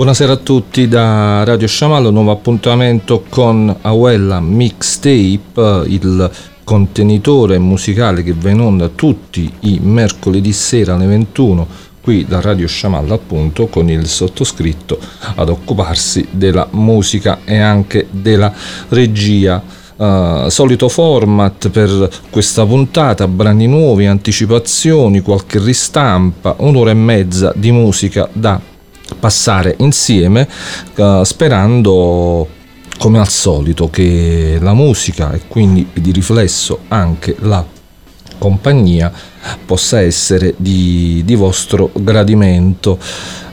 Buonasera a tutti da Radio Sciamallo, nuovo appuntamento con Awella Mixtape, il contenitore musicale che va in onda tutti i mercoledì sera alle 21 qui da Radio Sciamallo, appunto, con il sottoscritto ad occuparsi della musica e anche della regia. Solito format per questa puntata: brani nuovi, anticipazioni, qualche ristampa, un'ora e mezza di musica da passare insieme, sperando come al solito che la musica e quindi di riflesso anche la compagnia possa essere di vostro gradimento.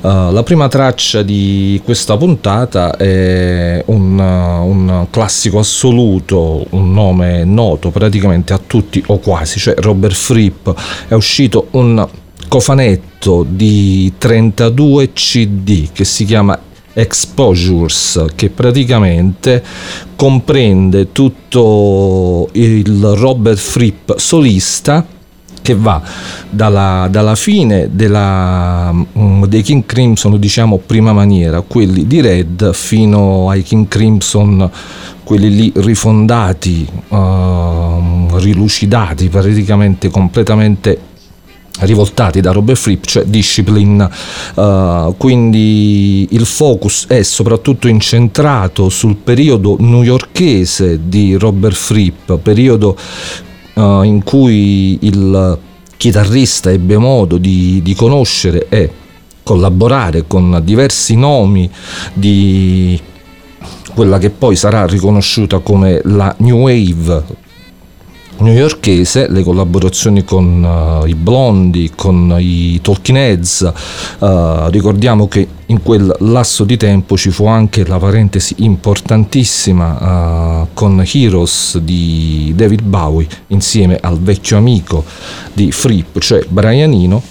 La prima traccia di questa puntata è un classico assoluto, un nome noto praticamente a tutti o quasi, cioè Robert Fripp. È uscito un cofanetto di 32 CD che si chiama Exposures, che praticamente comprende tutto il Robert Fripp solista, che va dalla fine dei King Crimson, diciamo prima maniera, quelli di Red, fino ai King Crimson, quelli lì rifondati, rilucidati, praticamente completamente rivoltati da Robert Fripp, cioè Discipline. Quindi il focus è soprattutto incentrato sul periodo newyorkese di Robert Fripp, periodo in cui il chitarrista ebbe modo di conoscere e collaborare con diversi nomi di quella che poi sarà riconosciuta come la New Wave newyorkese, le collaborazioni con i Blondie, con i Talking Heads. Ricordiamo che in quel lasso di tempo ci fu anche la parentesi importantissima con Heroes di David Bowie insieme al vecchio amico di Fripp, cioè Brian Eno.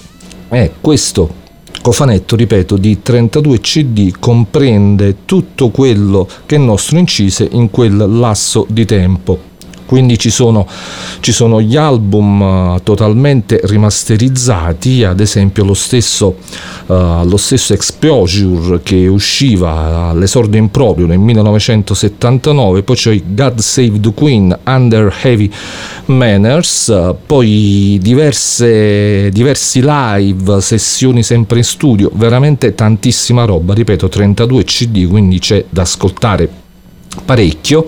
E questo cofanetto, ripeto, di 32 CD comprende tutto quello che il nostro incise in quel lasso di tempo. Quindi ci sono gli album totalmente rimasterizzati, ad esempio lo stesso Exposure che usciva all'esordio improprio nel 1979, poi c'è God Save the Queen Under Heavy Manners, poi diversi live, sessioni sempre in studio, veramente tantissima roba, ripeto, 32 CD, quindi c'è da ascoltare parecchio.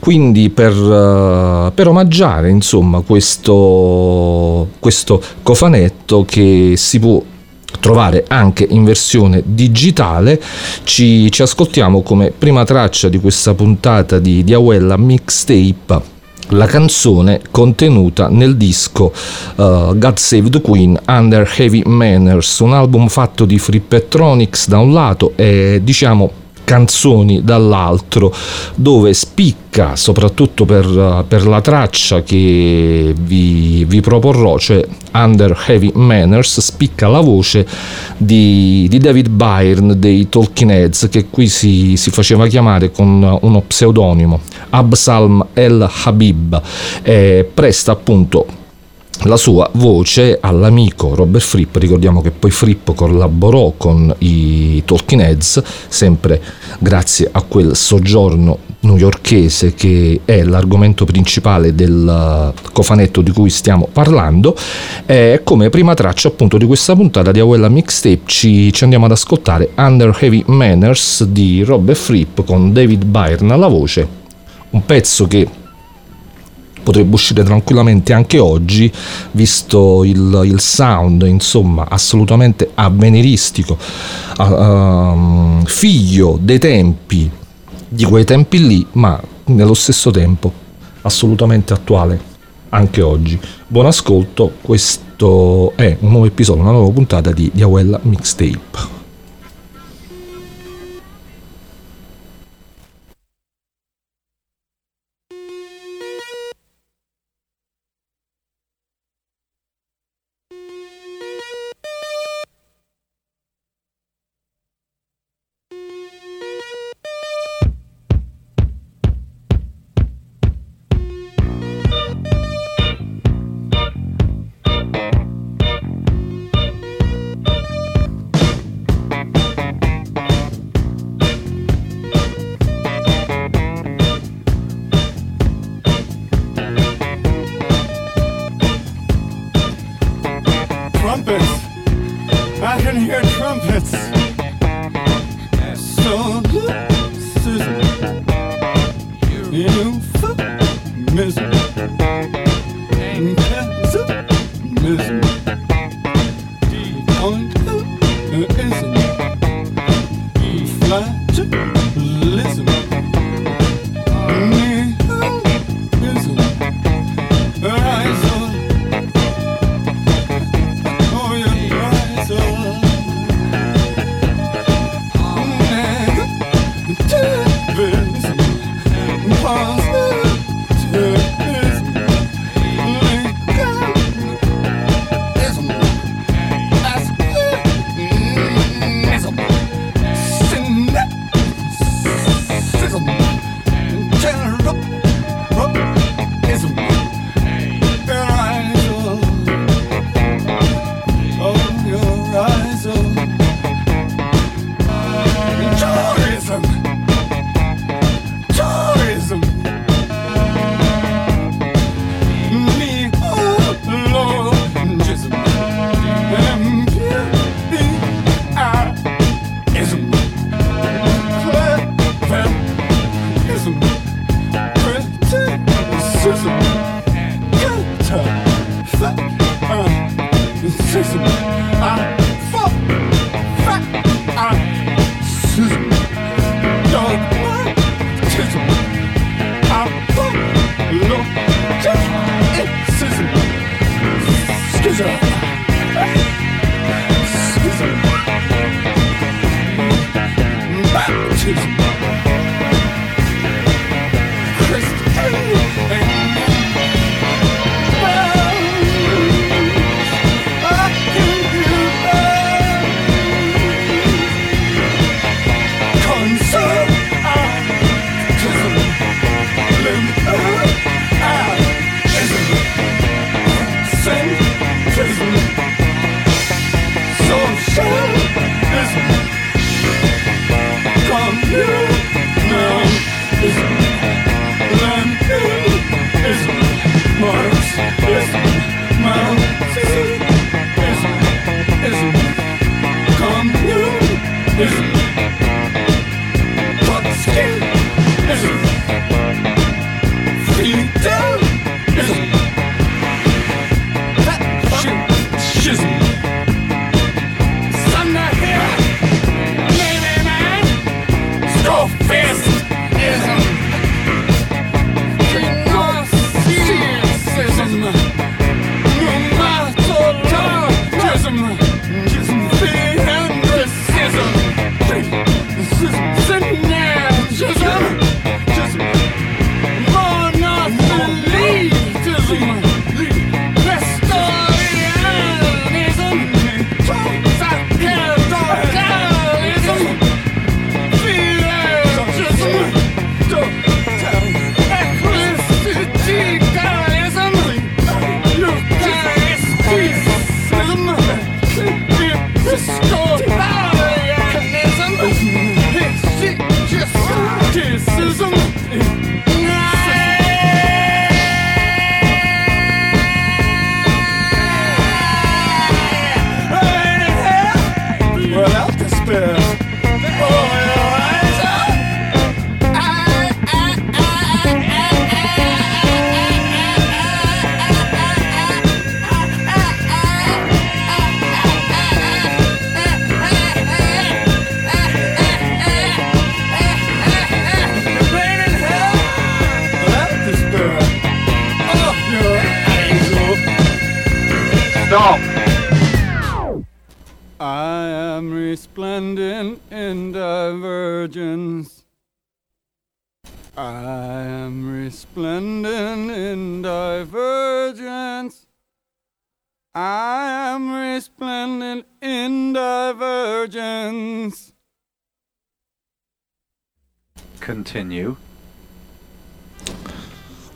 Quindi per omaggiare, insomma, questo cofanetto, che si può trovare anche in versione digitale, ci ascoltiamo come prima traccia di questa puntata di Awella Mixtape la canzone contenuta nel disco God Save the Queen Under Heavy Manners, un album fatto di Frippetronics da un lato e, diciamo, canzoni dall'altro, dove spicca soprattutto per la traccia che vi proporrò, cioè Under Heavy Manners, spicca la voce di David Byrne dei Talking Heads, che qui si faceva chiamare con uno pseudonimo Absalm El Habib, e presta appunto la sua voce all'amico Robert Fripp. Ricordiamo che poi Fripp collaborò con i Talking Heads, sempre grazie a quel soggiorno newyorkese che è l'argomento principale del cofanetto di cui stiamo parlando. E come prima traccia, appunto, di questa puntata di Awella Mixtape ci andiamo ad ascoltare Under Heavy Manners di Robert Fripp con David Byrne alla voce, un pezzo che potrebbe uscire tranquillamente anche oggi, visto il sound, insomma, assolutamente avveniristico, figlio dei tempi, di quei tempi lì, ma nello stesso tempo assolutamente attuale anche oggi. Buon ascolto, questo è un nuovo episodio, una nuova puntata di Awella Mixtape.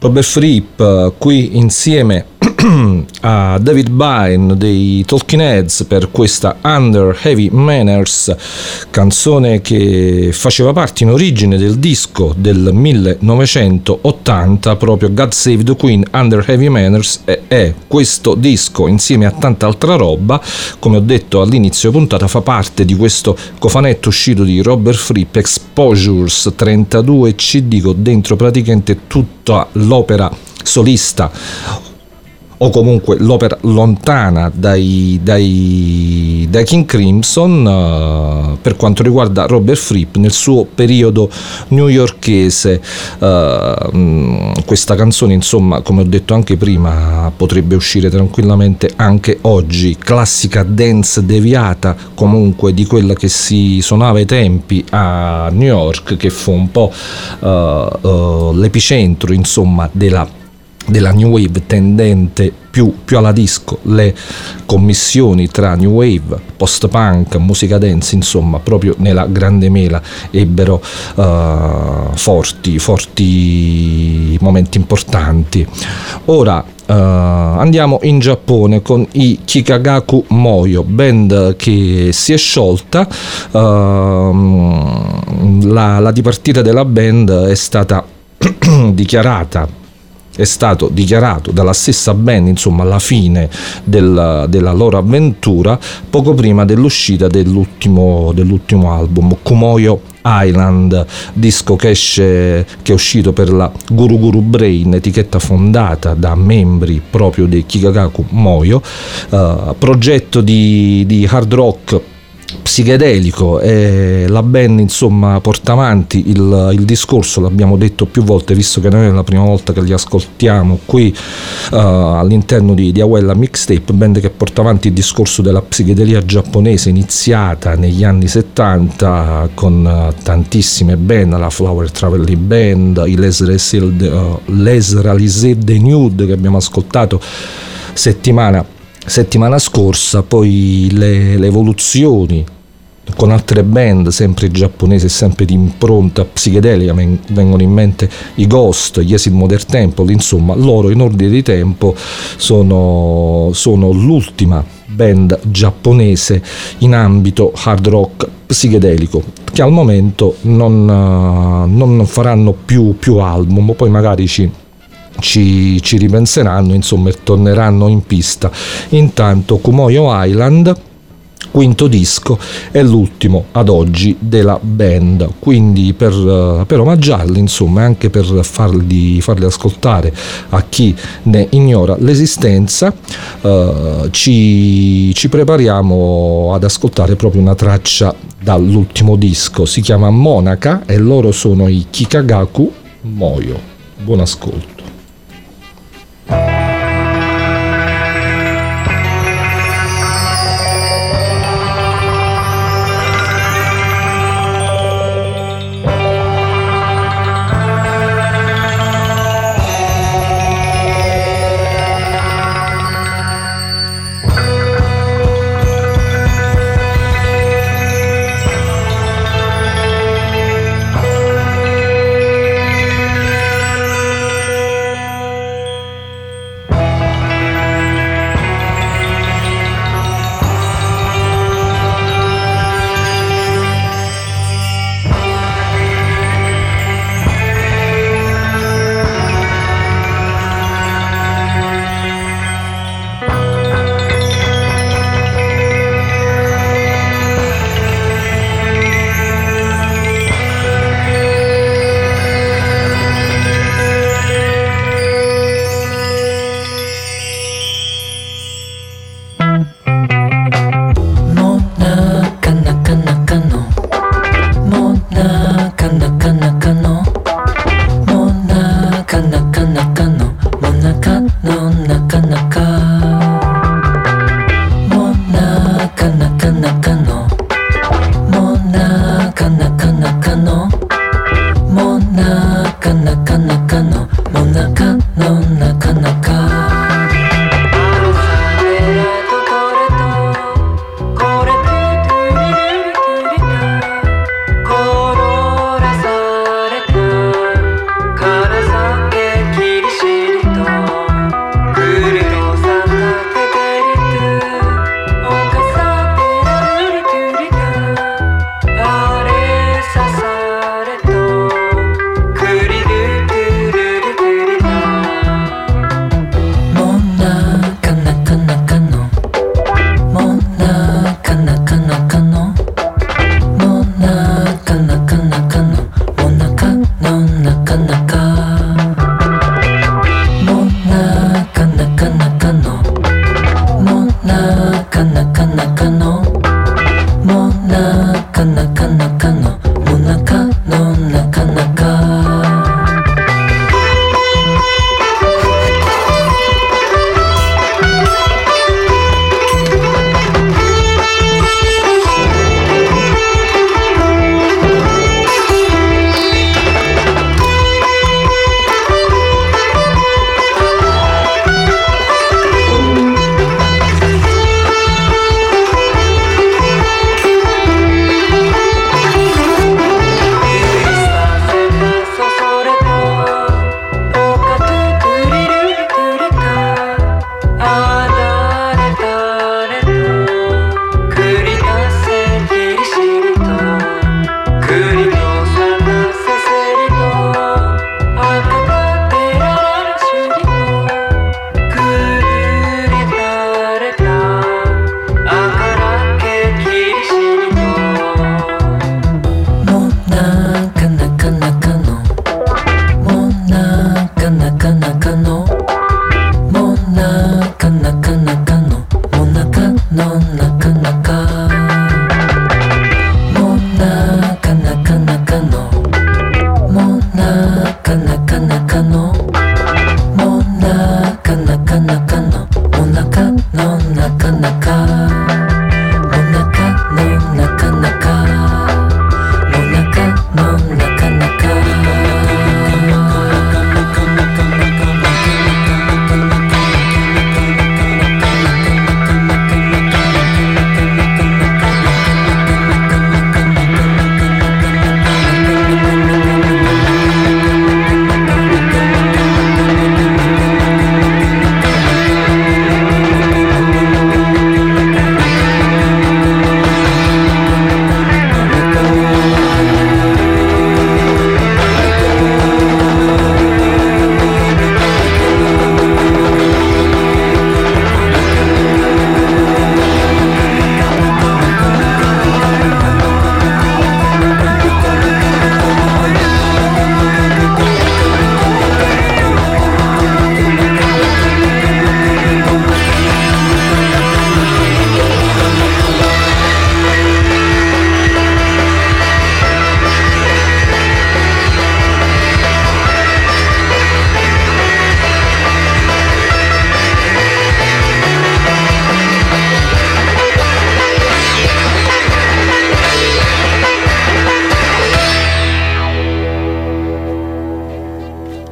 Robert Fripp qui insieme a David Byrne dei Talking Heads per questa Under Heavy Manners, canzone che faceva parte in origine del disco del 1980 proprio God Save the Queen Under Heavy Manners, e questo disco insieme a tanta altra roba, come ho detto all'inizio puntata, fa parte di questo cofanetto uscito di Robert Fripp, Exposures, 32 CD con dentro praticamente tutta l'opera solista o comunque l'opera lontana dai King Crimson. Per quanto riguarda Robert Fripp, nel suo periodo newyorkese, questa canzone, insomma, come ho detto anche prima, potrebbe uscire tranquillamente anche oggi, classica dance deviata comunque di quella che si suonava ai tempi a New York, che fu un po' l'epicentro, insomma, della New Wave tendente più alla disco. Le commissioni tra New Wave, post-punk, musica dance, insomma, proprio nella grande mela ebbero forti momenti importanti. Ora andiamo in Giappone con i Kikagaku Moyo, band che si è sciolta. La dipartita della band è stata dichiarato dalla stessa band, insomma, alla fine della loro avventura, poco prima dell'uscita dell'ultimo album, Kumoyo Island, disco che è uscito per la Guru Guru Brain, etichetta fondata da membri proprio dei Kikagaku Moyo, progetto di hard rock psichedelico. La band, insomma, porta avanti il discorso, l'abbiamo detto più volte, visto che non è la prima volta che li ascoltiamo qui all'interno di Awella Mixtape, band che porta avanti il discorso della psichedelia giapponese iniziata negli anni 70 con tantissime band, la Flower Traveling Band, i Les Realisés de Nude che abbiamo ascoltato settimana scorsa, poi le evoluzioni con altre band sempre giapponesi, sempre di impronta psichedelica, vengono in mente i Ghost, gli Acid Modern Temple, insomma loro in ordine di tempo sono l'ultima band giapponese in ambito hard rock psichedelico, che al momento non faranno più album, poi magari ci ripenseranno, insomma, e torneranno in pista. Intanto Kumoyo Island, quinto disco, è l'ultimo ad oggi della band, quindi per omaggiarli, insomma, anche per farli ascoltare a chi ne ignora l'esistenza, ci prepariamo ad ascoltare proprio una traccia dall'ultimo disco, si chiama Monaca e loro sono i Kikagaku Moyo. Buon ascolto.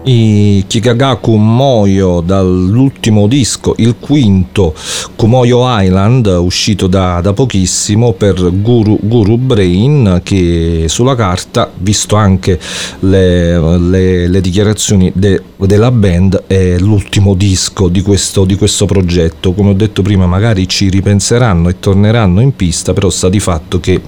I Kikagaku Moyo dall'ultimo disco, il quinto, Kumoyo Island, uscito da pochissimo per Guru Guru Brain, che sulla carta, visto anche le dichiarazioni della band, è l'ultimo disco di questo progetto. Come ho detto prima, magari ci ripenseranno e torneranno in pista, però sta di fatto che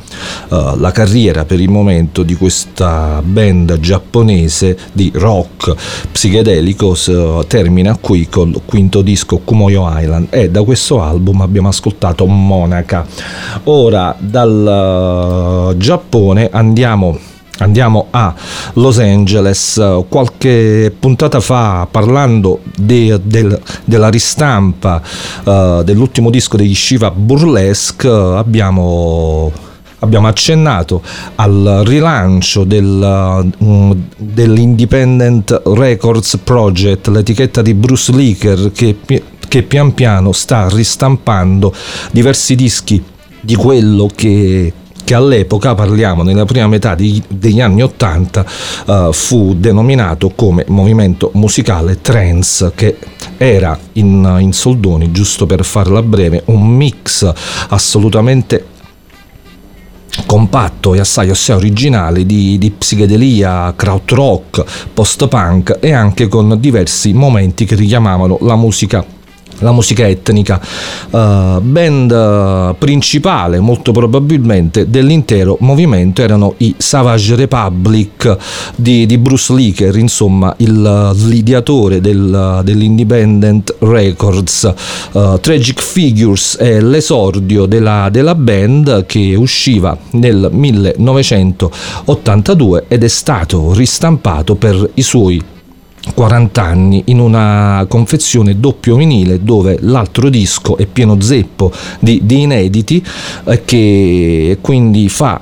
la carriera per il momento di questa band giapponese di rock psichedelico termina qui col quinto disco, Kumoyo Island, e da questo album abbiamo ascoltato Monaca. Ora dal Giappone andiamo a Los Angeles. Qualche puntata fa, parlando della ristampa dell'ultimo disco degli Shiva Burlesque, abbiamo accennato al rilancio dell'Independent Records Project, l'etichetta di Bruce Licher che pian piano sta ristampando diversi dischi di quello che all'epoca, parliamo nella prima metà degli anni 80, fu denominato come movimento musicale trance, che era in soldoni, giusto per farla breve, un mix assolutamente compatto e assai originale di psichedelia, krautrock, post-punk, e anche con diversi momenti che richiamavano la musica etnica, band principale molto probabilmente dell'intero movimento erano i Savage Republic di Bruce Licher, insomma il l'ideatore dell'Independent Records. Tragic Figures è l'esordio della band, che usciva nel 1982 ed è stato ristampato per i suoi 40 anni in una confezione doppio vinile, dove l'altro disco è pieno zeppo di inediti, che quindi fa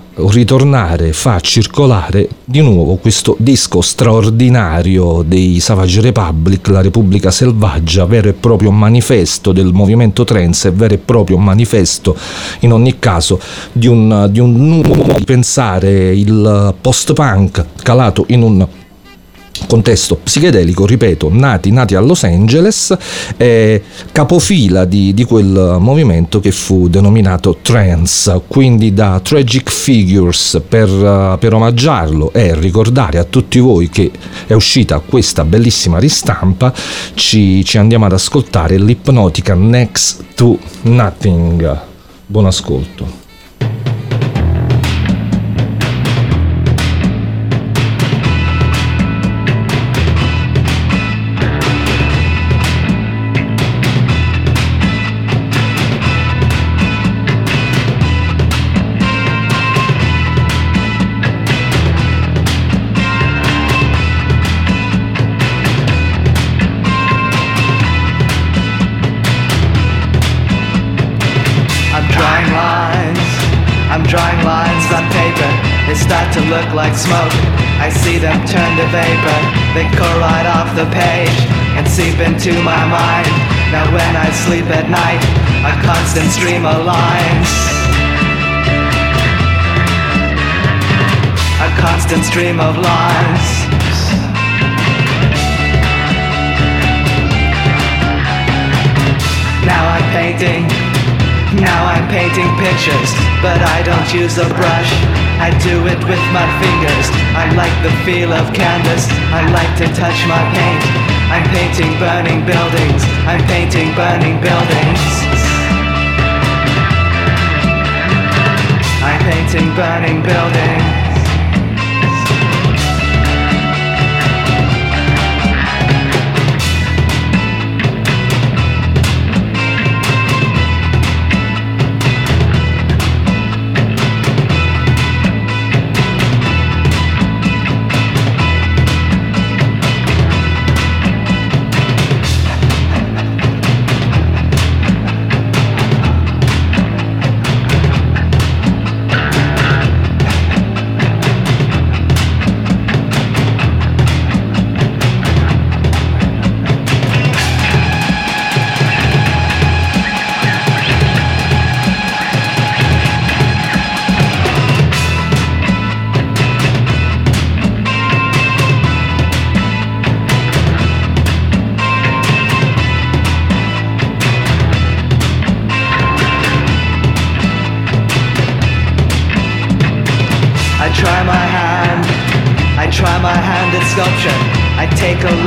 circolare di nuovo questo disco straordinario dei Savage Republic, la Repubblica Selvaggia, vero e proprio manifesto del movimento trance, vero e proprio manifesto in ogni caso di un nuovo modo di pensare il post-punk calato in un contesto psichedelico, ripeto, nati a Los Angeles, capofila di quel movimento che fu denominato trance. Quindi da Tragic Figures, per omaggiarlo e ricordare a tutti voi che è uscita questa bellissima ristampa, ci andiamo ad ascoltare l'ipnotica Next to Nothing. Buon ascolto. Start to look like smoke. I see them turn to vapor. They go right off the page and seep into my mind. Now when I sleep at night, a constant stream of lines. A constant stream of lines. Now I'm painting, pictures, but I don't use a brush, I do it with my fingers. I like the feel of canvas, I like to touch my paint. I'm painting burning buildings, I'm painting burning buildings. I'm painting burning buildings.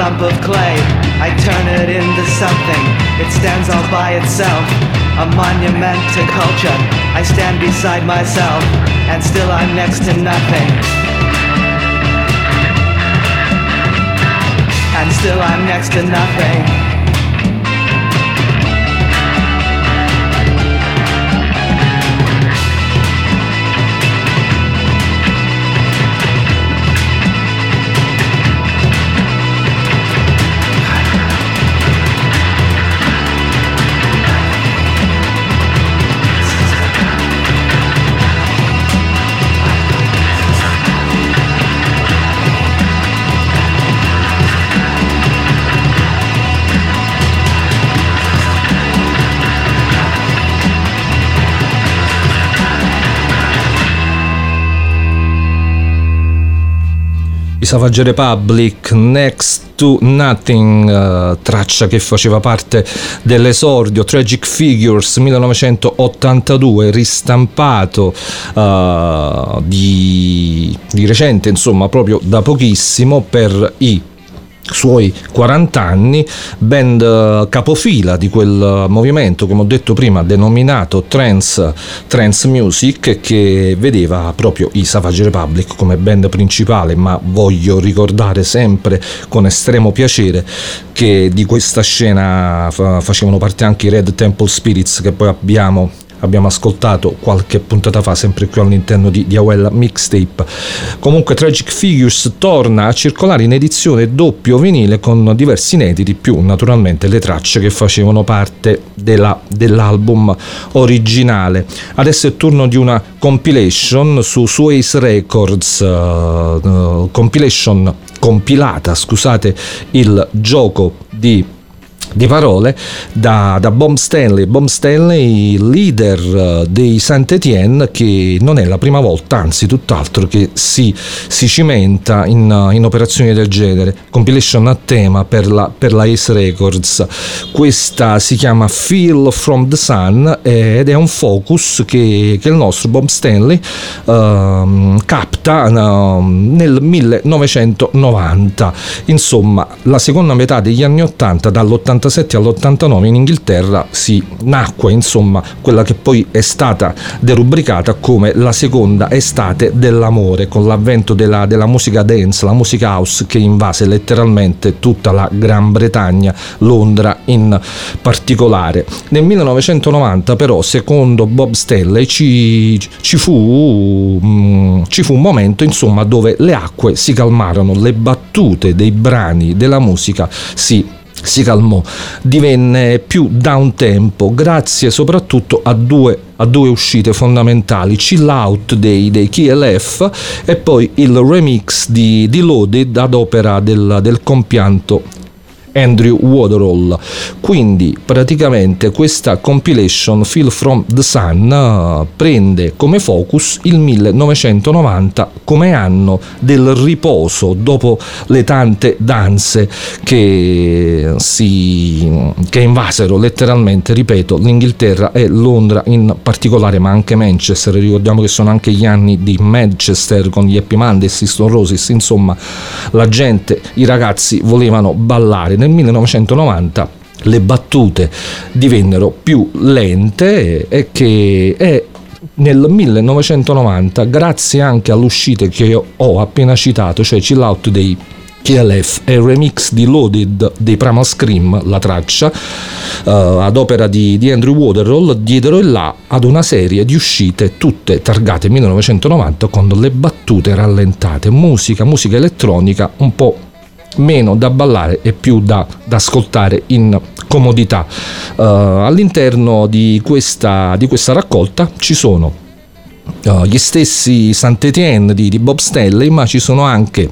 Of clay, I turn it into something. It stands all by itself, a monument to culture. I stand beside myself, and still I'm next to nothing. And still I'm next to nothing. Savage Republic, Next to Nothing, traccia che faceva parte dell'esordio Tragic Figures 1982, ristampato di recente, insomma proprio da pochissimo, per i suoi 40 anni, band capofila di quel movimento, come ho detto prima, denominato trance music, che vedeva proprio i Savage Republic come band principale. Ma voglio ricordare sempre con estremo piacere che di questa scena facevano parte anche i Red Temple Spirits, che poi abbiamo ascoltato qualche puntata fa, sempre qui all'interno di Awella Mixtape. Comunque Tragic Figures torna a circolare in edizione doppio vinile con diversi inediti, più naturalmente le tracce che facevano parte dell'album originale. Adesso è turno di una compilation su Swayze Records, compilata, il gioco di parole da Bob Stanley, leader dei Saint Etienne, che non è la prima volta, anzi tutt'altro, che si cimenta in operazioni del genere. Compilation a tema per la Ace Records. Questa si chiama Feel From The Sun ed è un focus che il nostro Bob Stanley capta nel 1990. Insomma, la seconda metà degli anni 80, dall'87 all'89 in Inghilterra nacque insomma quella che poi è stata derubricata come la seconda estate dell'amore, con l'avvento della musica dance, la musica house, che invase letteralmente tutta la Gran Bretagna, Londra in particolare. Nel 1990 però, secondo Bob Stanley, ci fu un momento insomma dove le acque si calmarono, le battute dei brani della musica si si calmò, divenne più downtempo grazie soprattutto a due uscite fondamentali: Chill Out dei KLF e poi il remix di Loaded ad opera del compianto Andrew Weatherall. Quindi praticamente questa compilation Feel From The Sun prende come focus il 1990 come anno del riposo dopo le tante danze che invasero letteralmente, ripeto, l'Inghilterra e Londra in particolare, ma anche Manchester. Ricordiamo che sono anche gli anni di Manchester con gli Happy Mondays, i Stone Roses, insomma la gente, i ragazzi volevano ballare. Nel 1990 le battute divennero più lente e nel 1990, grazie anche all'uscita che ho appena citato, cioè Chill Out dei KLF e remix di Loaded dei Primal Scream, la traccia ad opera di Andrew Weatherall, diedero il là ad una serie di uscite tutte targate 1990 con le battute rallentate, musica elettronica un po' meno da ballare e più da ascoltare in comodità. All'interno di questa raccolta ci sono gli stessi Saint Etienne di Bob Stanley, ma ci sono anche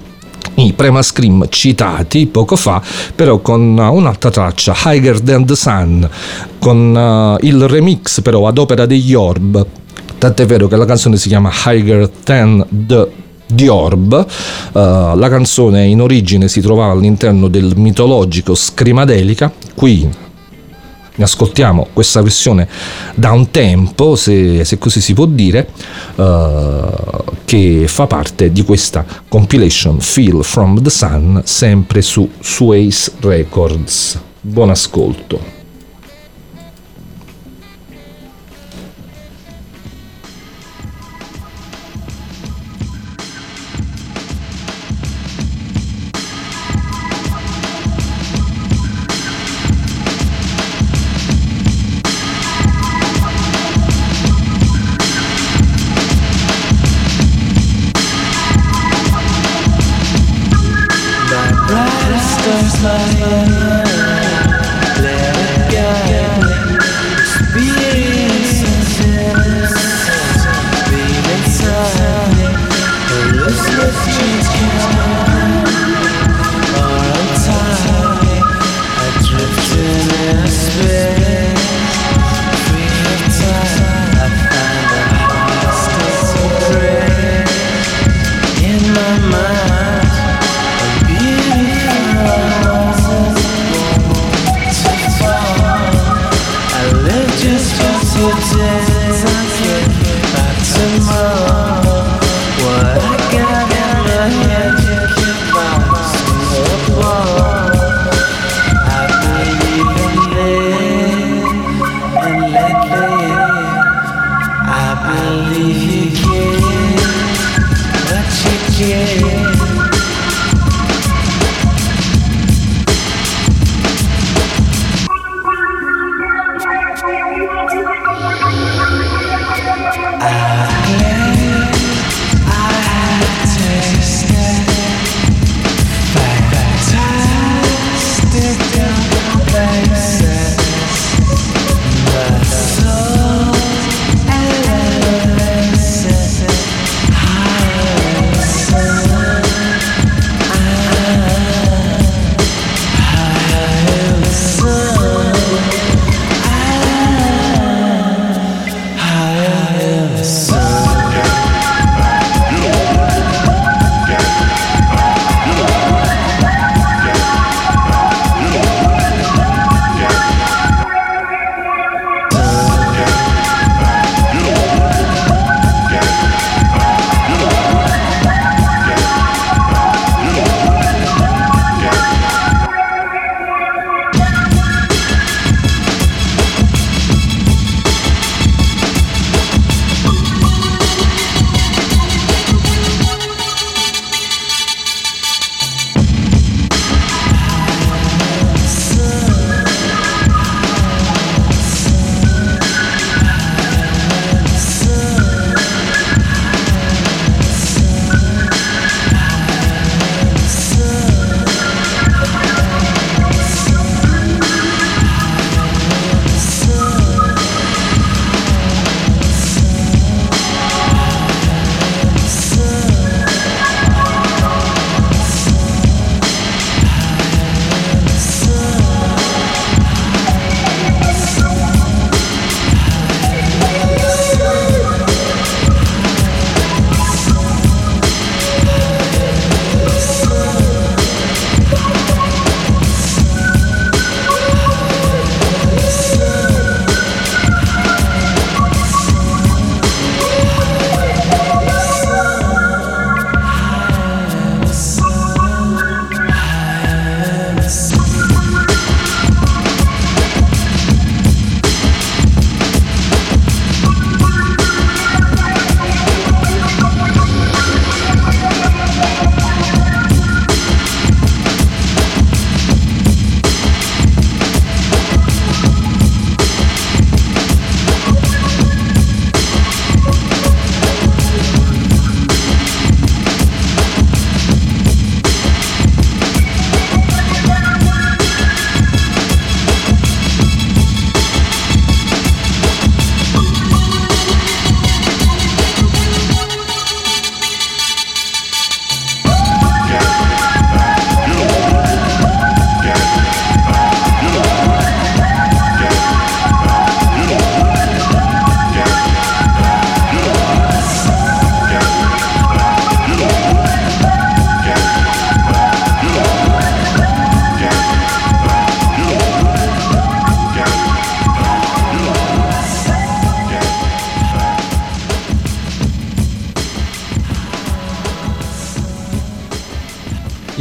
i Primal Scream citati poco fa, però con un'altra traccia, Higher Than The Sun, con il remix però ad opera degli Orb, tant'è vero che la canzone si chiama Higher Than The Orb. La canzone in origine si trovava all'interno del mitologico Scrimadelica. Qui ne ascoltiamo questa versione da un tempo, se così si può dire, che fa parte di questa compilation Feel From The Sun, sempre su Ace Records. Buon ascolto.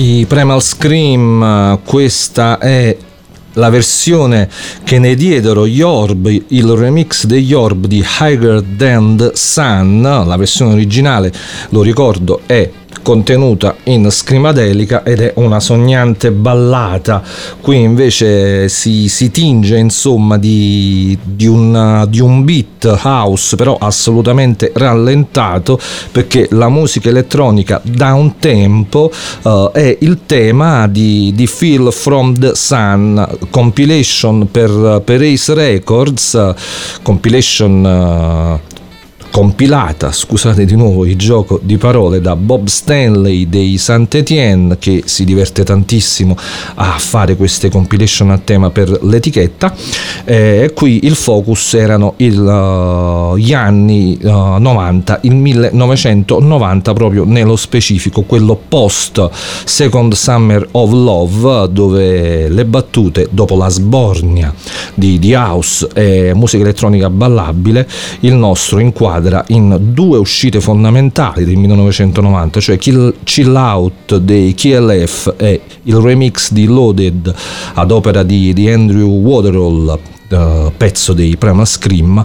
i Primal Scream. Questa è la versione che ne diedero gli Orb, il remix degli Orb di Higher Than the Sun. La versione originale, lo ricordo, è contenuta in Scrimadelica ed è una sognante ballata. Qui invece si tinge, insomma, di un beat house, però assolutamente rallentato, perché la musica elettronica down tempo è il tema di Feel From The Sun, compilation per Ace Records, compilata, scusate di nuovo il gioco di parole, da Bob Stanley dei Saint Etienne, che si diverte tantissimo a fare queste compilation a tema per l'etichetta. Qui il focus erano gli anni 90, il 1990 proprio nello specifico, quello post Second Summer of Love, dove le battute, dopo la sbornia di house e musica elettronica ballabile, il nostro inquadra in due uscite fondamentali del 1990, cioè Chill Out dei KLF e il remix di Loaded ad opera di Andrew Weatherall, pezzo dei Primal Scream.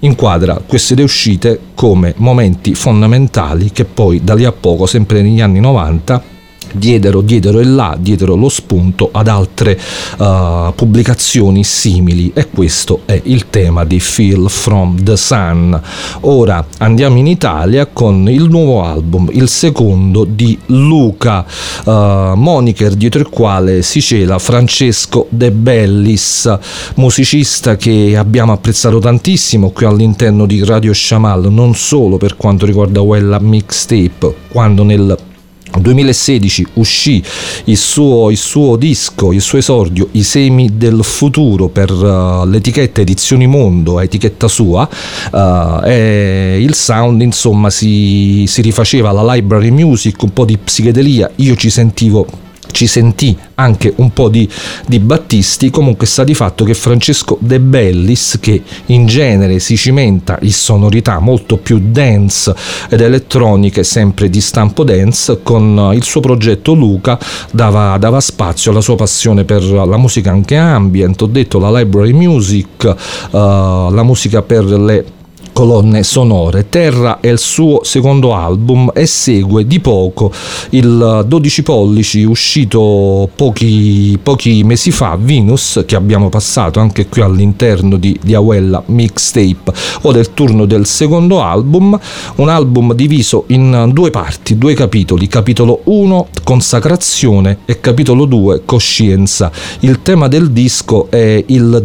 Inquadra queste due uscite come momenti fondamentali che poi da lì a poco, sempre negli anni 90, diedero lo spunto ad altre pubblicazioni simili, e questo è il tema di Feel From The Sun. Ora andiamo in Italia con il nuovo album, il secondo di Luca, moniker dietro il quale si cela Francesco De Bellis, musicista che abbiamo apprezzato tantissimo qui all'interno di Radio Shamal, non solo per quanto riguarda quella mixtape, quando nel 2016 uscì il suo disco, il suo esordio, I semi del futuro, per l'etichetta Edizioni Mondo, etichetta sua, e il sound, insomma, si rifaceva alla library music, un po' di psichedelia, io ci sentii anche un po' di Battisti. Comunque sta di fatto che Francesco De Bellis, che in genere si cimenta in sonorità molto più dance ed elettroniche, sempre di stampo dance, con il suo progetto Luca dava spazio alla sua passione per la musica anche ambient, ho detto la library music, la musica per le colonne sonore. Terra è il suo secondo album e segue di poco il 12 pollici uscito pochi mesi fa, Venus, che abbiamo passato anche qui all'interno di Awella Mixtape. Ora è il turno del secondo album, un album diviso in due parti, due capitoli, capitolo 1 Consacrazione e capitolo 2 Coscienza. Il tema del disco è il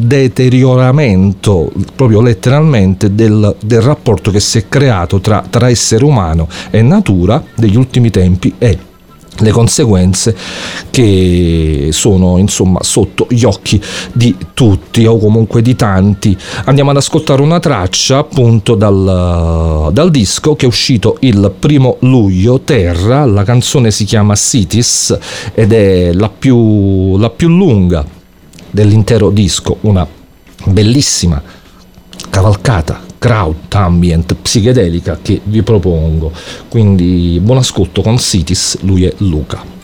deterioramento, proprio letteralmente, del rapporto che si è creato tra essere umano e natura degli ultimi tempi e le conseguenze che sono, insomma, sotto gli occhi di tutti, o comunque di tanti. Andiamo ad ascoltare una traccia appunto dal disco che è uscito il 1 luglio, Terra. La canzone si chiama Cities ed è la più lunga dell'intero disco, una bellissima cavalcata crowd ambient psichedelica che vi propongo, quindi buon ascolto con Cities. Lui è Luca.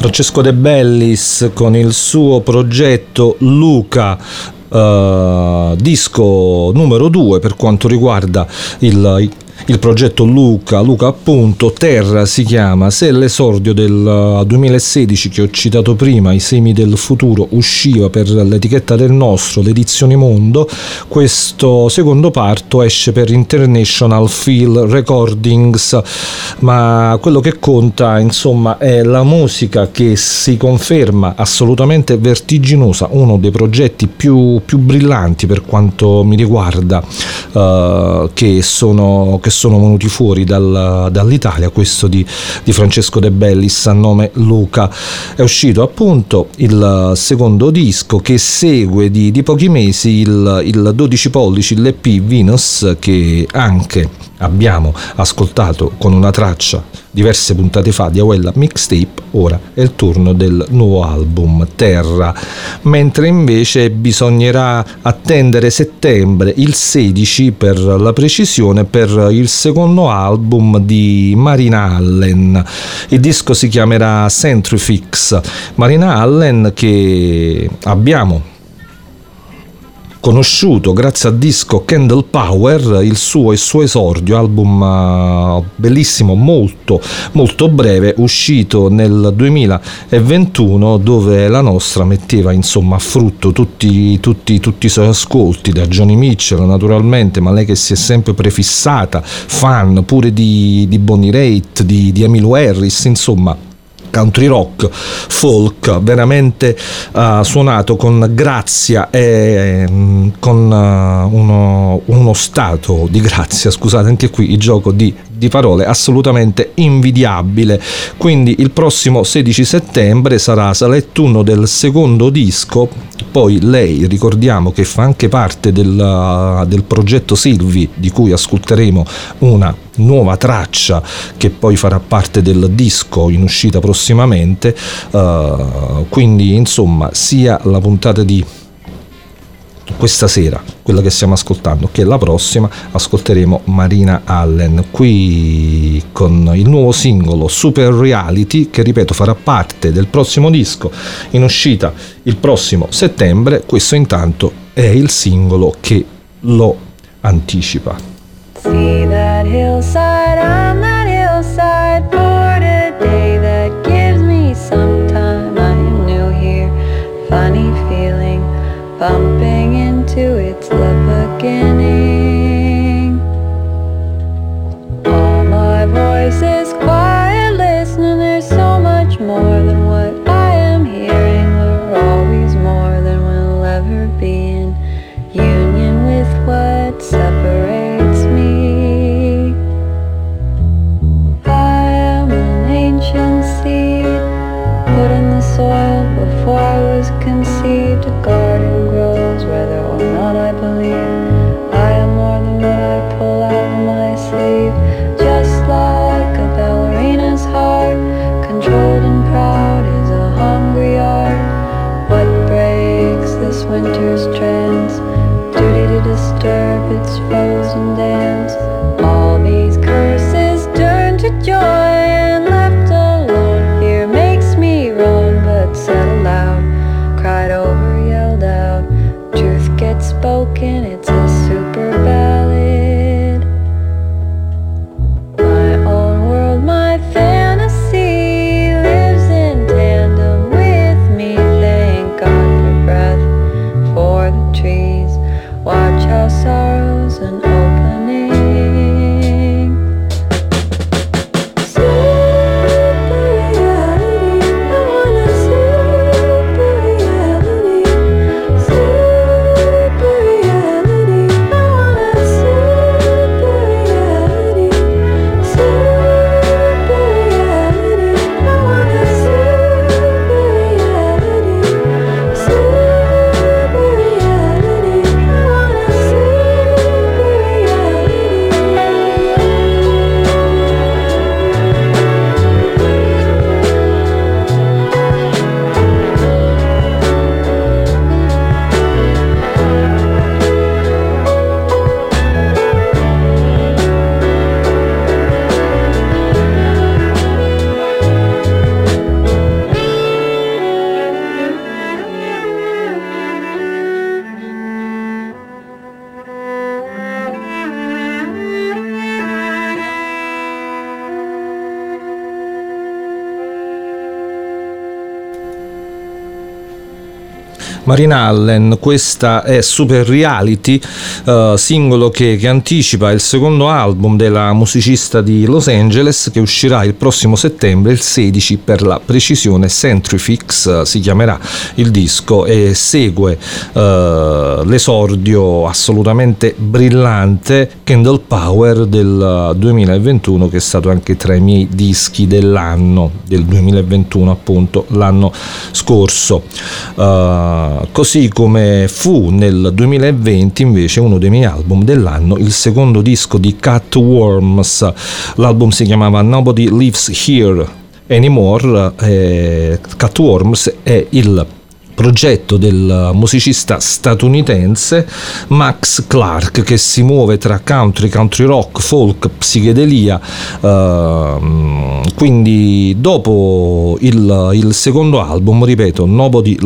Francesco De Bellis con il suo progetto Luca, disco numero 2 per quanto riguarda il progetto Luca appunto, Terra si chiama. Se l'esordio del 2016 che ho citato prima, I semi del futuro, usciva per l'etichetta del nostro, le Edizioni Mondo, questo secondo parto esce per International Feel Recordings, ma quello che conta insomma è la musica, che si conferma assolutamente vertiginosa, uno dei progetti più brillanti per quanto mi riguarda che sono venuti fuori dall'Italia. Questo di Francesco De Bellis a nome Luca. È uscito appunto il secondo disco che segue di pochi mesi il 12 pollici, l'EP Venus, che anche abbiamo ascoltato con una traccia diverse puntate fa di Awella Mixtape. Ora è il turno del nuovo album Terra, mentre invece bisognerà attendere settembre, il 16 per la precisione, per il secondo album di Marina Allen. Il disco si chiamerà Centrifix. Marina Allen, che abbiamo conosciuto grazie al disco Candle Power, il suo esordio, album bellissimo, molto molto breve, uscito nel 2021, dove la nostra metteva insomma a frutto tutti i suoi ascolti, da Johnny Mitchell naturalmente, ma lei che si è sempre prefissata fan pure di Bonnie Raitt, di Emmylou Harris, insomma country rock, folk, veramente suonato con grazia e con uno stato di grazia, scusate anche qui il gioco di parole, assolutamente invidiabile. Quindi il prossimo 16 settembre sarà il turno del secondo disco. Poi lei, ricordiamo che fa anche parte del progetto Silvi, di cui ascolteremo una nuova traccia che poi farà parte del disco in uscita prossimamente, quindi insomma sia la puntata di questa sera, quella che stiamo ascoltando, che la prossima ascolteremo Marina Allen qui con il nuovo singolo Super Reality, che ripeto farà parte del prossimo disco in uscita il prossimo settembre. Questo intanto è il singolo che lo anticipa. See that hillside, on that hillside for today, that gives me some time. I'm new here, funny feeling, bumping into its the beginning. All my voice is quiet listening, there's so much more than what I am hearing. We're always more than we'll ever be in union with what separates me. Marina Allen, questa è Super Reality, singolo che anticipa il secondo album della musicista di Los Angeles, che uscirà il prossimo settembre, il 16 per la precisione. Centrifix si chiamerà il disco e segue l'esordio assolutamente brillante Candle Power del 2021, che è stato anche tra i miei dischi dell'anno, del 2021 appunto, l'anno scorso. Così come fu nel 2020 invece uno dei miei album dell'anno, il secondo disco di Cutworms. L'album si chiamava Nobody Lives Here Anymore. Cutworms è il progetto del musicista statunitense Max Clark, che si muove tra country, country rock, folk, psichedelia. Quindi dopo il secondo album, ripeto, Nobody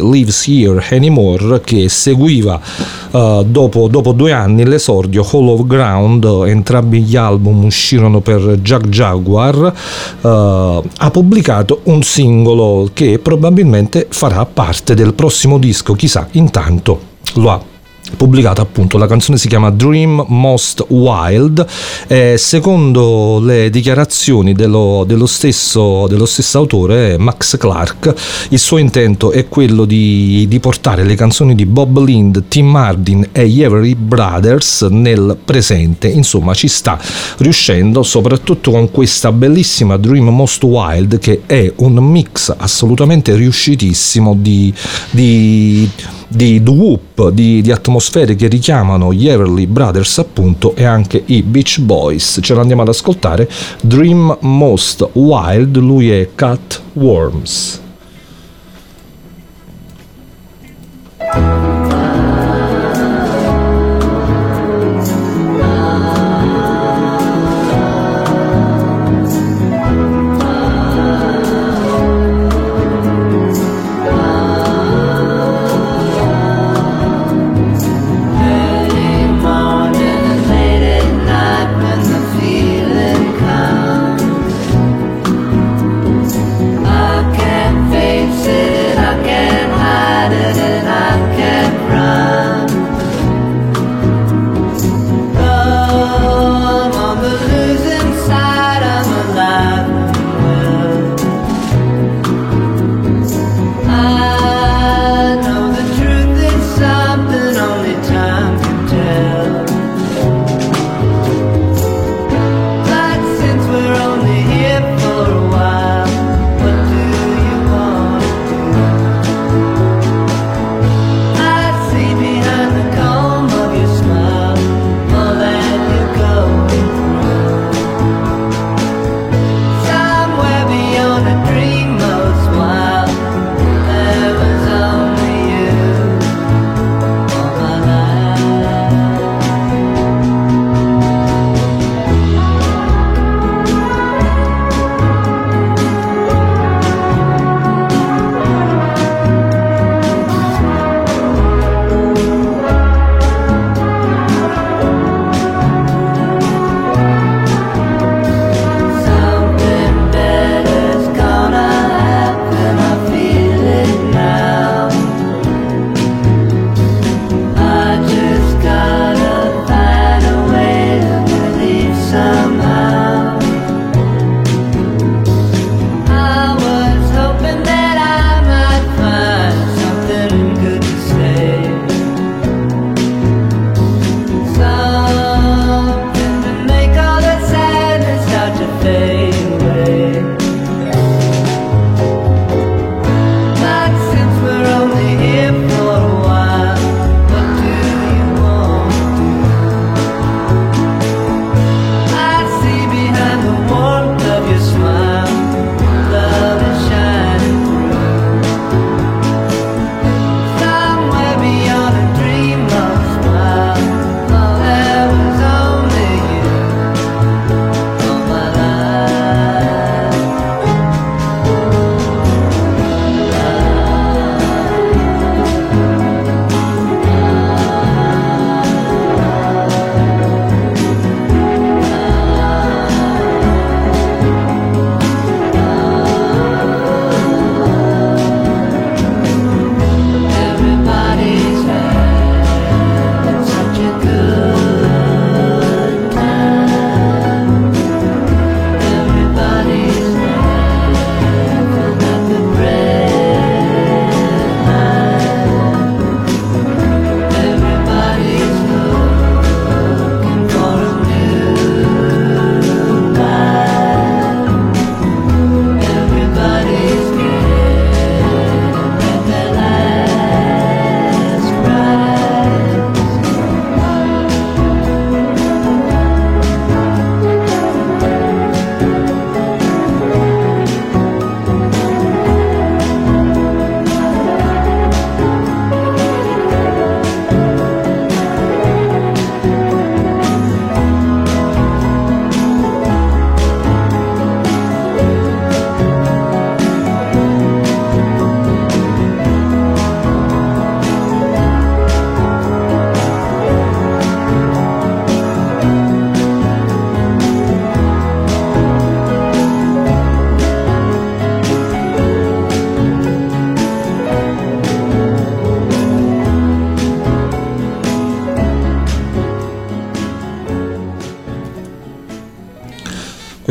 Lives Here Anymore, che seguiva dopo 2 anni l'esordio Hollow Ground. Entrambi gli album uscirono per Jack Jaguar. Ha pubblicato un singolo che probabilmente farà parte del prossimo disco, chissà, intanto lo ha pubblicata appunto. La canzone si chiama Dream Most Wild e secondo le dichiarazioni dello stesso autore Max Clark, il suo intento è quello di portare le canzoni di Bob Lind, Tim Martin e gli Everly Brothers nel presente. Insomma, ci sta riuscendo, soprattutto con questa bellissima Dream Most Wild, che è un mix assolutamente riuscitissimo di doo-wop, di atmosfere che richiamano gli Everly Brothers appunto, e anche i Beach Boys. Ce l'andiamo ad ascoltare, Dream Most Wild, lui è Cutworms. It, I can't hide it, and I can't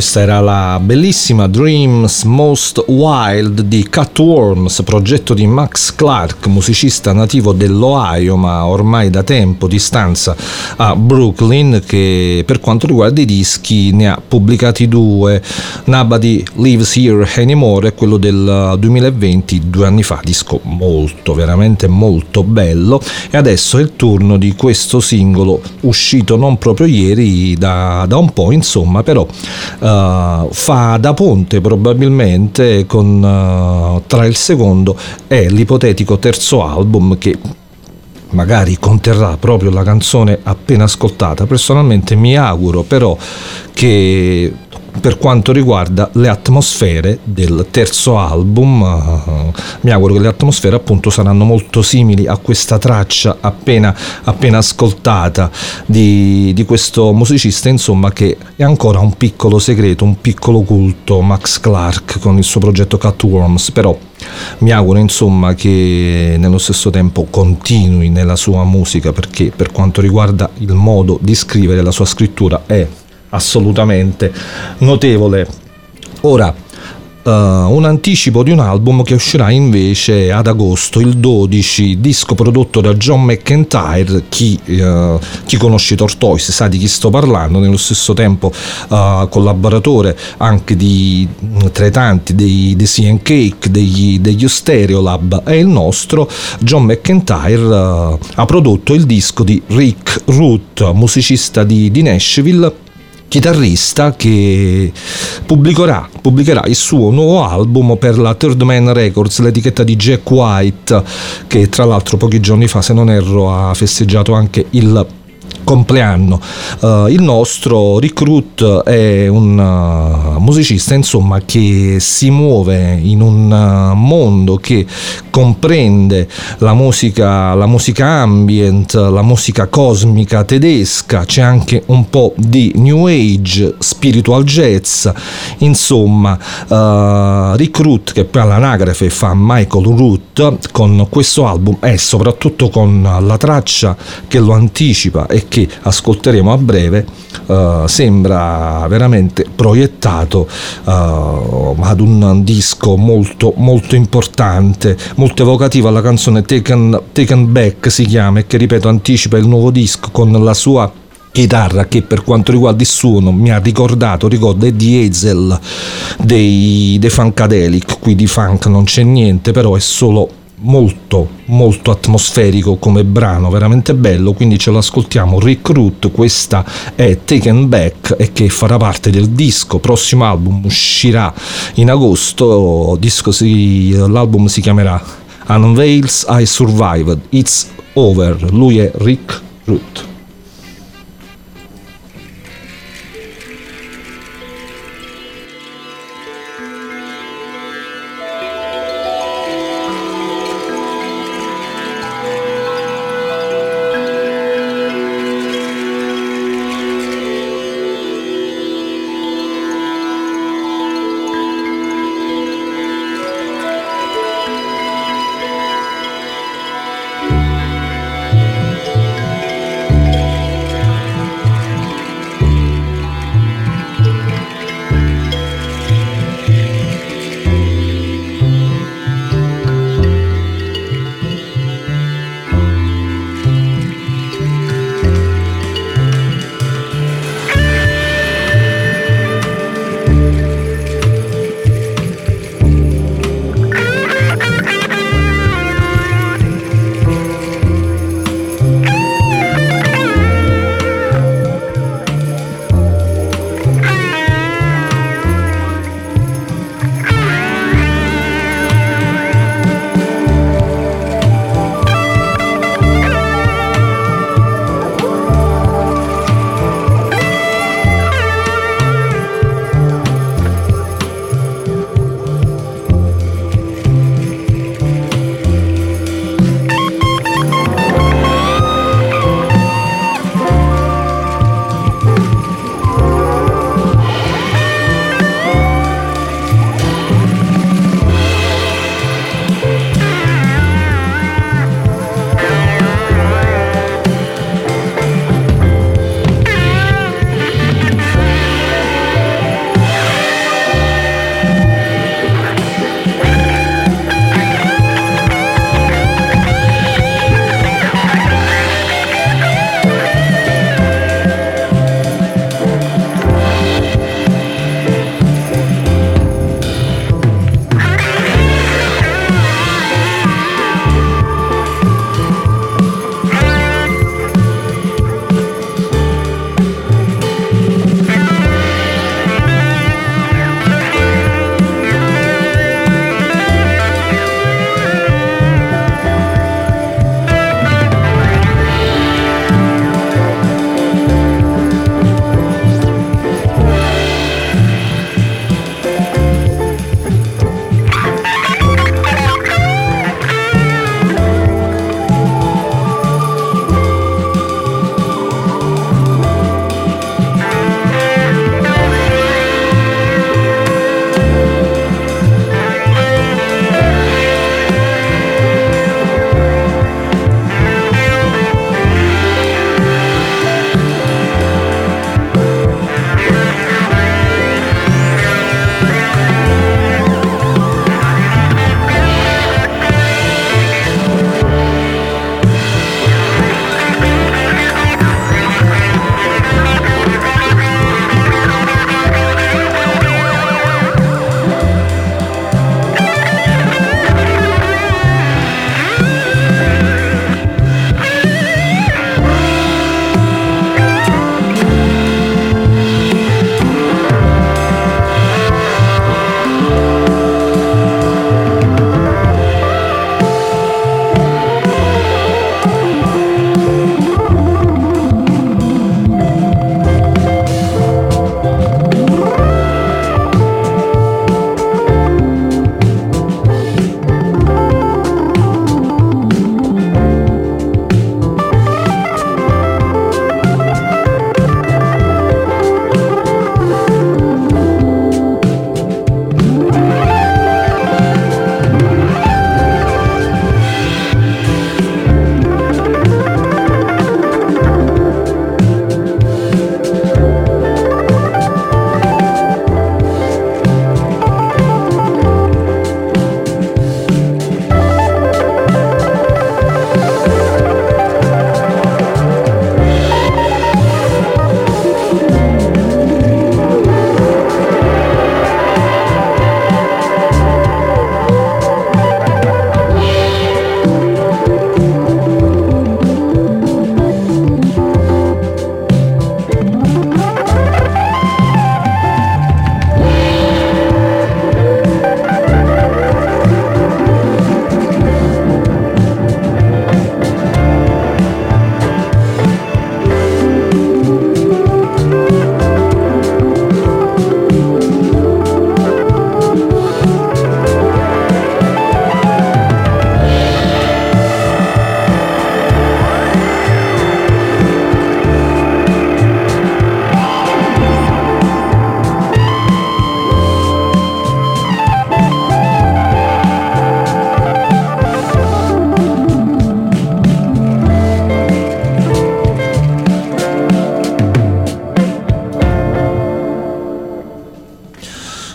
Questa era la bellissima Dreams Most Wild di Cutworms, progetto di Max Clark, musicista nativo dell'Ohio ma ormai da tempo di stanza a Brooklyn, che per quanto riguarda i dischi ne ha pubblicati due, Nobody Lives Here Anymore e quello del 2020, 2 anni fa, disco molto, veramente molto bello. E adesso è il turno di questo singolo uscito non proprio ieri, da un po' insomma, però fa da ponte probabilmente con tra il secondo e l'ipotetico terzo album, che magari conterrà proprio la canzone appena ascoltata. Personalmente mi auguro però che, per quanto riguarda le atmosfere del terzo album, mi auguro che le atmosfere appunto saranno molto simili a questa traccia appena ascoltata di questo musicista, insomma, che è ancora un piccolo segreto, un piccolo culto, Max Clark con il suo progetto Cutworms. Però mi auguro insomma che nello stesso tempo continui nella sua musica, perché per quanto riguarda il modo di scrivere, la sua scrittura è assolutamente notevole. Ora un anticipo di un album che uscirà invece ad agosto, il 12, disco prodotto da John McEntire. Chi conosce i Tortoise sa di chi sto parlando, nello stesso tempo collaboratore anche di, tra i tanti, dei Sea & Cake, degli Stereolab. E il nostro John McEntire ha prodotto il disco di Rick Root, musicista di Nashville, chitarrista, che pubblicherà il suo nuovo album per la Third Man Records, l'etichetta di Jack White, che tra l'altro pochi giorni fa, se non erro, ha festeggiato anche il compleanno. Il nostro Rick Root è un musicista insomma che si muove in un mondo che comprende la musica ambient, la musica cosmica tedesca, c'è anche un po' di new age, spiritual jazz, insomma. Rick Root, che poi all'anagrafe fa Michael Root, con questo album e soprattutto con la traccia che lo anticipa e che ascolteremo a breve, sembra veramente proiettato ad un disco molto molto importante, molto evocativo. La canzone Taken Back si chiama, e che, ripeto, anticipa il nuovo disco con la sua chitarra, che per quanto riguarda il suono mi ha ricorda Eddie Hazel dei Funkadelic. Qui di funk non c'è niente, però è solo molto molto atmosferico come brano, veramente bello, quindi ce lo ascoltiamo, Rick Root, questa è Taken Back, e che farà parte del disco, prossimo album, uscirà in agosto. L'album si chiamerà Unveils I Survived, It's Over. Lui è Rick Root.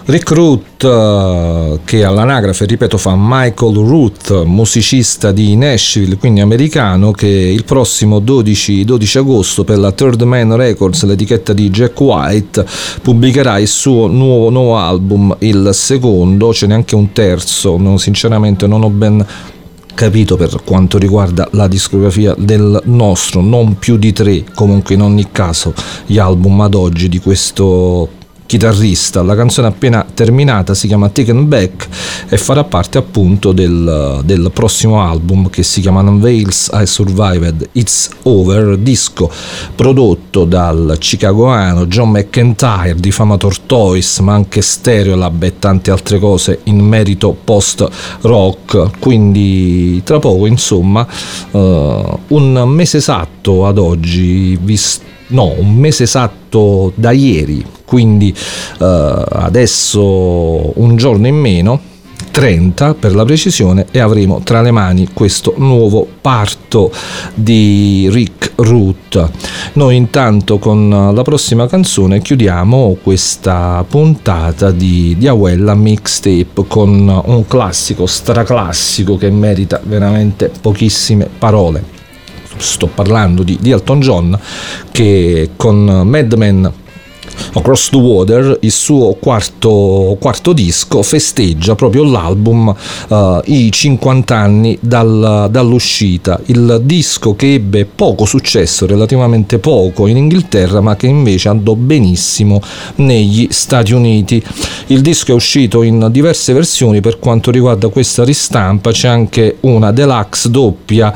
Rick Root, che all'anagrafe, ripeto, fa Michael Root, musicista di Nashville, quindi americano, che il prossimo 12 agosto per la Third Man Records, l'etichetta di Jack White, pubblicherà il suo nuovo album, il secondo, ce n'è anche un terzo, sinceramente non ho ben capito per quanto riguarda la discografia del nostro, non più di 3 comunque in ogni caso gli album ad oggi di questo chitarrista. La canzone appena terminata si chiama Taken Back e farà parte appunto del prossimo album che si chiama Unveils I Survived It's Over, disco prodotto dal chicagoano John McEntire, diffamator Toys ma anche Stereo Lab e tante altre cose in merito post rock. Quindi tra poco, insomma, un mese esatto da ieri, quindi adesso un giorno in meno, 30 per la precisione, e avremo tra le mani questo nuovo parto di Rick Root. Noi intanto con la prossima canzone chiudiamo questa puntata di Awella Mixtape con un classico straclassico che merita veramente pochissime parole. Sto parlando di Elton John, che con Mad Men Across the Water, il suo quarto disco, festeggia proprio l'album i 50 anni dall'uscita. Il disco che ebbe poco successo, relativamente poco in Inghilterra, ma che invece andò benissimo negli Stati Uniti. Il disco è uscito in diverse versioni. Per quanto riguarda questa ristampa c'è anche una deluxe doppia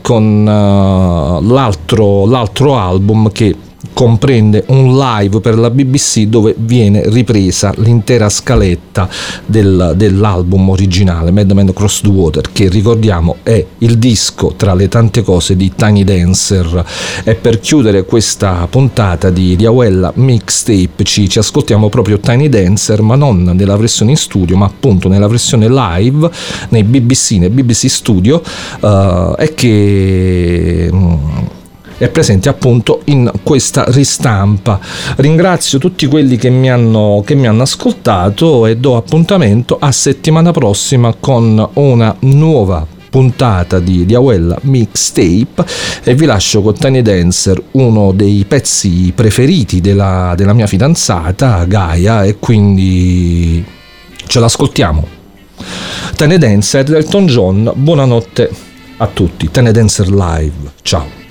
con l'altro album, che comprende un live per la BBC dove viene ripresa l'intera scaletta dell'album originale Mad Men Across the Water, che ricordiamo è il disco tra le tante cose di Tiny Dancer. E per chiudere questa puntata di Awella Mixtape ci ascoltiamo proprio Tiny Dancer, ma non nella versione in studio, ma appunto nella versione live nei BBC Studio, e che è presente appunto in questa ristampa. Ringrazio tutti quelli che mi hanno ascoltato e do appuntamento a settimana prossima con una nuova puntata di Awella Mixtape, e vi lascio con Tiny Dancer, uno dei pezzi preferiti della mia fidanzata Gaia, e quindi ce l'ascoltiamo. Tiny Dancer, Elton John. Buonanotte a tutti. Tiny Dancer Live. Ciao.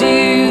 You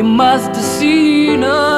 you must have seen us.